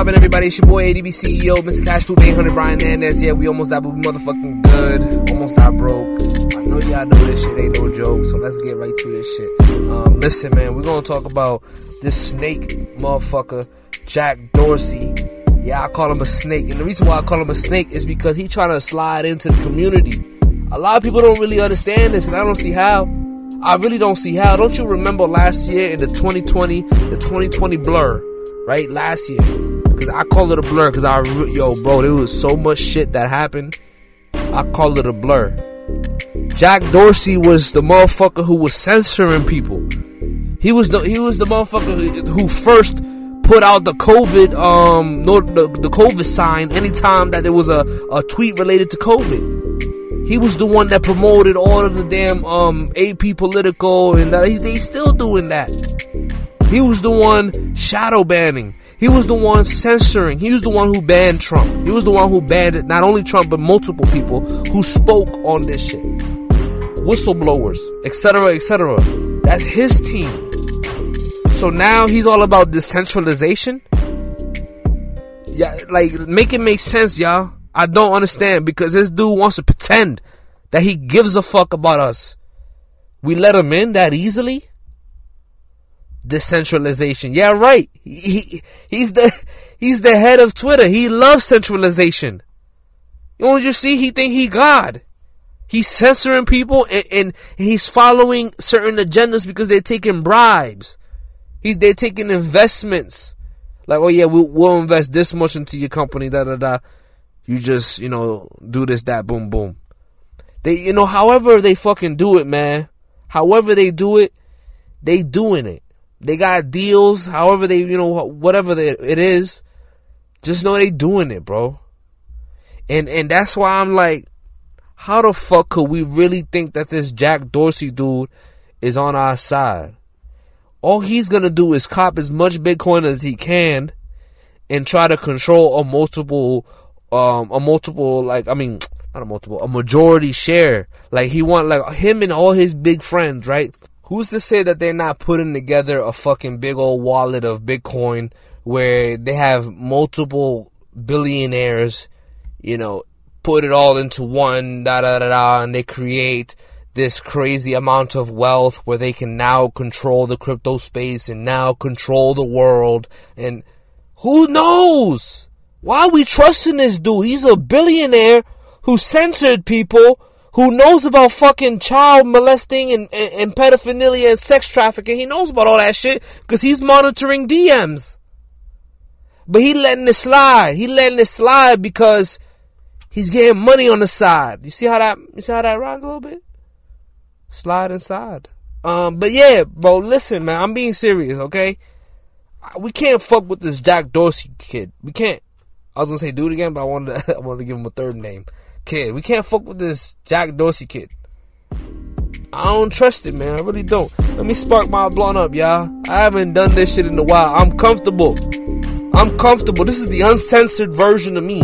poppin', everybody? It's your boy, ADB CEO, Mr. Cash Food 800, Brian Nanez. Yeah, we almost died, but we motherfucking good. Almost died broke. I know y'all know this shit ain't no joke, so let's get right to this shit. Listen, man, we're gonna talk about this snake motherfucker, Jack Dorsey. Yeah, I call him a snake. And the reason why I call him a snake is because he trying to slide into the community. A lot of people don't really understand this, and I don't see how. I really don't see how. Don't you remember last year in the 2020 blur, right? Last year. Because I call it a blur because yo, bro, there was so much shit that happened. I call it a blur. Jack Dorsey was the motherfucker who was censoring people. He was the motherfucker who first put out the COVID the COVID sign anytime that there was a tweet related to COVID. He was the one that promoted all of the damn AP political, and they still doing that. He was the one shadow banning. He was the one censoring. He was the one who banned Trump. He was the one who banned not only Trump, but multiple people who spoke on this shit. Whistleblowers, etc., etc. That's his team. So now he's all about decentralization? Yeah, like, make it make sense, y'all. I don't understand, because this dude wants to pretend that he gives a fuck about us. We let him in that easily? Decentralization. Yeah, right. He's the head of Twitter. He loves centralization. Don't you see? He think he God. He's censoring people and he's following certain agendas because they're taking bribes. They're taking investments. Like, oh yeah, we'll invest this much into your company. Da da da. You just do this, that, boom boom. They however they fucking do it, man. However they do it, they doing it. They got deals, however they, whatever it is. Just know they doing it, bro. And that's why I'm like, how the fuck could we really think that this Jack Dorsey dude is on our side? All he's going to do is cop as much Bitcoin as he can and try to control a majority share. Like, he want, like, him and all his big friends, right? Who's to say that they're not putting together a fucking big old wallet of Bitcoin where they have multiple billionaires, put it all into one, and they create this crazy amount of wealth where they can now control the crypto space and now control the world. And who knows? Why are we trusting this dude? He's a billionaire who censored people, who knows about fucking child molesting and pedophilia and sex trafficking. He knows about all that shit because he's monitoring DMs. But he letting it slide. He letting it slide because he's getting money on the side. You see how that rhymes a little bit? Slide inside. But yeah, bro, listen, man. I'm being serious, okay? We can't fuck with this Jack Dorsey kid. We can't. I was going to say dude again, but I wanted to give him a third name. Kid, we can't fuck with this Jack Dorsey kid. I don't trust it, man. I really don't. Let me spark my blunt up, y'all. I haven't done this shit in a while. I'm comfortable. This is the uncensored version of me.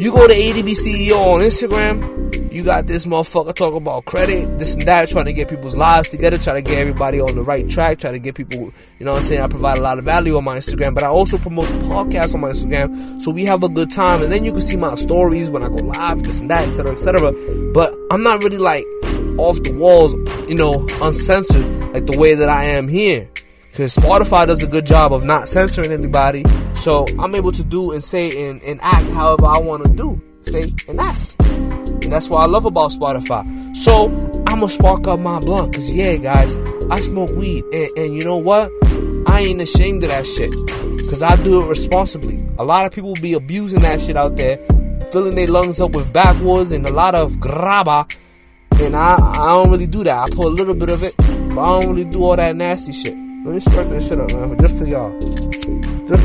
You go to ADB CEO on Instagram, you got this motherfucker talking about credit, this and that, trying to get people's lives together, trying to get everybody on the right track, trying to get people, I provide a lot of value on my Instagram, but I also promote the podcast on my Instagram, so we have a good time, and then you can see my stories when I go live, this and that, etc., etc., but I'm not really, like, off the walls, uncensored, like the way that I am here. Because Spotify does a good job of not censoring anybody. So I'm able to do and say and act however I want to do. Say and act. And that's what I love about Spotify. So I'm going to spark up my blunt. Because yeah, guys, I smoke weed. And you know what? I ain't ashamed of that shit. Because I do it responsibly. A lot of people be abusing that shit out there. Filling their lungs up with backwoods and a lot of graba. And I don't really do that. I put a little bit of it. But I don't really do all that nasty shit. Let me spark that shit up, man. Just for y'all.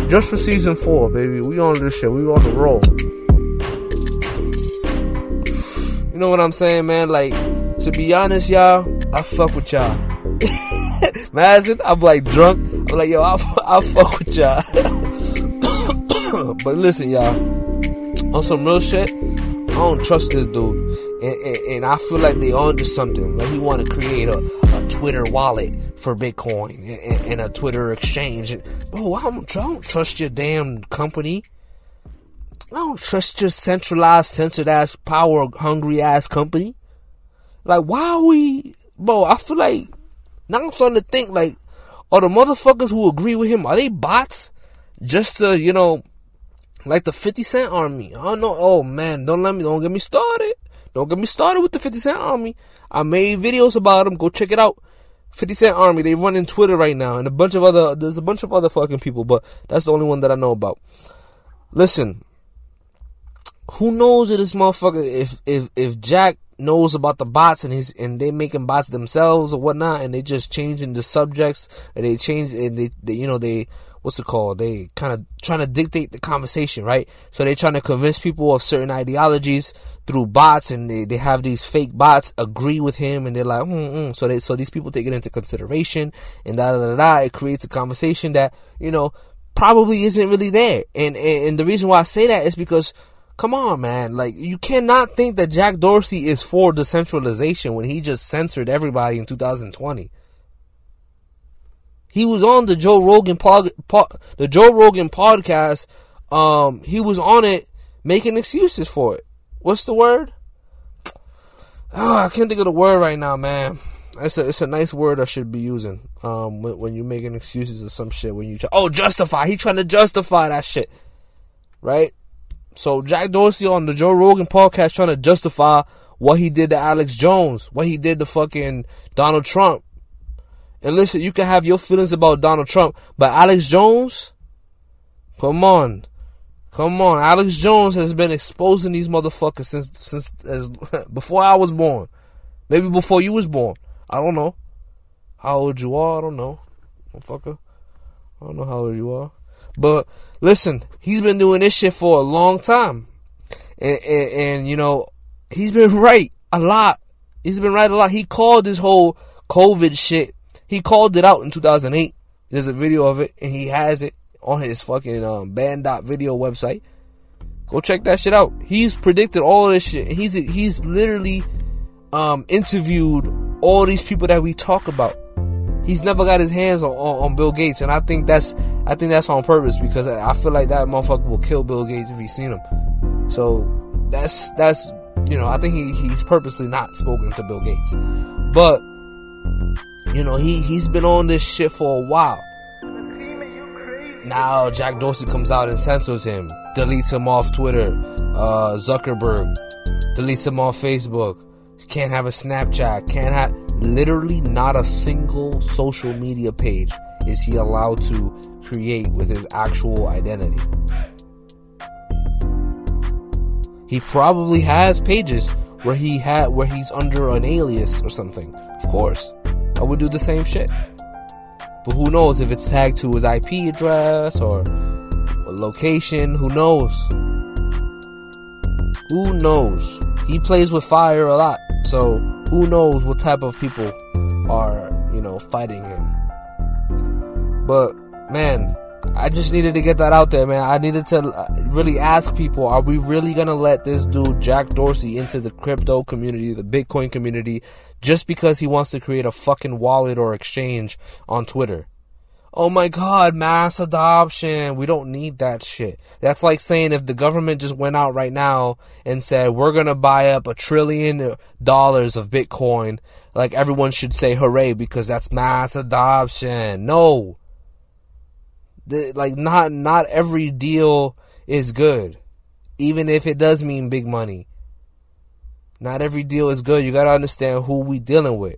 Just for season 4, baby. We on this shit. We on the roll. You know what I'm saying, man? Like, to be honest, y'all, I fuck with y'all. Imagine, I'm like drunk. I'm like, yo, I fuck with y'all. But listen, y'all. On some real shit, I don't trust this dude. And I feel like they onto something. Like, he want to create a Twitter wallet for Bitcoin and a Twitter exchange. Bro, I don't trust your damn company. I don't trust your centralized, censored-ass, power-hungry-ass company. Like, why are we... Bro, I feel like... Now I'm starting to think, like, are the motherfuckers who agree with him, are they bots? Just to, you know... Like the 50 Cent Army. I don't know. Oh, man. Don't get me started. Don't get me started with the 50 Cent Army. I made videos about them. Go check it out. 50 Cent Army. They running Twitter right now. And there's a bunch of other fucking people. But that's the only one that I know about. Listen. Who knows if this motherfucker, if Jack knows about the bots and they making bots themselves or whatnot, and they just changing the subjects, and they change, and they you know, they, what's it called? They kind of trying to dictate the conversation, right? So they trying to convince people of certain ideologies through bots, and they have these fake bots agree with him, and they're like, so these people take it into consideration, and it creates a conversation that, you know, probably isn't really there. And the reason why I say that is because, come on, man. Like, you cannot think that Jack Dorsey is for decentralization when he just censored everybody in 2020. He was on the Joe Rogan podcast. He was on it making excuses for it. What's the word? Oh, I can't think of the word right now, man. It's a nice word I should be using when you're making excuses or some shit. When you justify. He trying to justify that shit, right? So Jack Dorsey on the Joe Rogan podcast trying to justify what he did to Alex Jones, what he did to fucking Donald Trump. And listen, you can have your feelings about Donald Trump, but Alex Jones, come on, Alex Jones has been exposing these motherfuckers since before I was born, maybe before you was born. I don't know how old you are. I don't know, motherfucker. I don't know how old you are. But listen, he's been doing this shit for a long time. And you know, he's been right a lot. He called this whole COVID shit. He called it out in 2008. There's a video of it, and he has it on his fucking band.video website. Go check that shit out. He's predicted all this shit. He's literally interviewed all these people that we talk about. He's never got his hands on Bill Gates, and I think that's on purpose, because I feel like that motherfucker will kill Bill Gates if he's seen him. So that's you know, I think he's purposely not spoken to Bill Gates, but you know, he's been on this shit for a while. Now Jack Dorsey comes out and censors him, deletes him off Twitter, Zuckerberg deletes him off Facebook. Can't have a Snapchat. Can't have... Literally not a single social media page is he allowed to create with his actual identity. He probably has pages where he's under an alias or something. Of course. I would do the same shit. But who knows if it's tagged to his IP address or location. Who knows? Who knows? He plays with fire a lot. So who knows what type of people are, you know, fighting him. But man, I just needed to get that out there, man. I needed to really ask people, are we really going to let this dude Jack Dorsey into the crypto community, the Bitcoin community, just because he wants to create a fucking wallet or exchange on Twitter? Oh my God, mass adoption. We don't need that shit. That's like saying if the government just went out right now and said, we're going to buy up $1 trillion of Bitcoin, like everyone should say hooray because that's mass adoption. No. Not every deal is good, even if it does mean big money. Not every deal is good. You got to understand who we dealing with.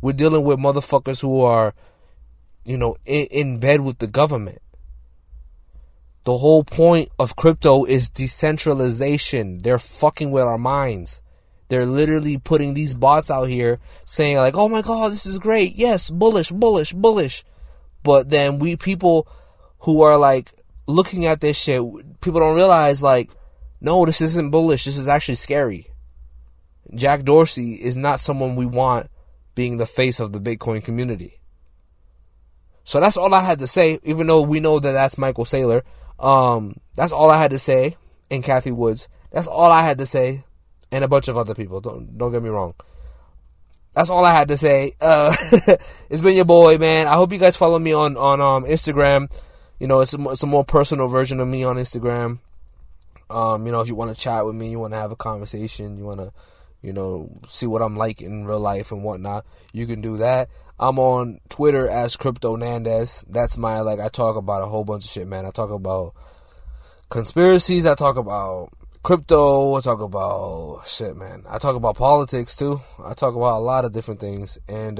We're dealing with motherfuckers who are, you know, in bed with the government. The whole point of crypto is decentralization. They're fucking with our minds. They're literally putting these bots out here saying like, oh my God, this is great. Yes, bullish, bullish, bullish. But then we people who are like looking at this shit, people don't realize like, no, this isn't bullish. This is actually scary. Jack Dorsey is not someone we want being the face of the Bitcoin community. So that's all I had to say, even though we know that that's Michael Saylor. That's all I had to say, and Kathy Woods. That's all I had to say, and a bunch of other people. Don't get me wrong. That's all I had to say. It's been your boy, man. I hope you guys follow me on Instagram. You know, it's a more personal version of me on Instagram. You know, if you want to chat with me, you want to have a conversation, you want to, you know, see what I'm like in real life and whatnot, you can do that. I'm on Twitter as Crypto Nandez. That's my, like, I talk about a whole bunch of shit, man. I talk about conspiracies. I talk about crypto. I talk about shit, man. I talk about politics too. I talk about a lot of different things. And,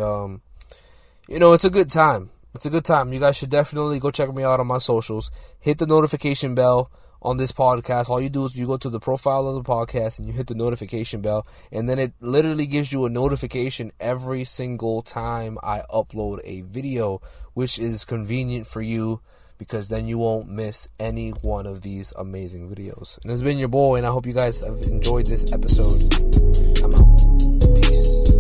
you know, it's a good time. It's a good time. You guys should definitely go check me out on my socials. Hit the notification bell on this podcast. All you do is you go to the profile of the podcast and you hit the notification bell, and then it literally gives you a notification every single time I upload a video, which is convenient for you because then you won't miss any one of these amazing videos. And it's been your boy, and I hope you guys have enjoyed this episode. I'm out. Peace.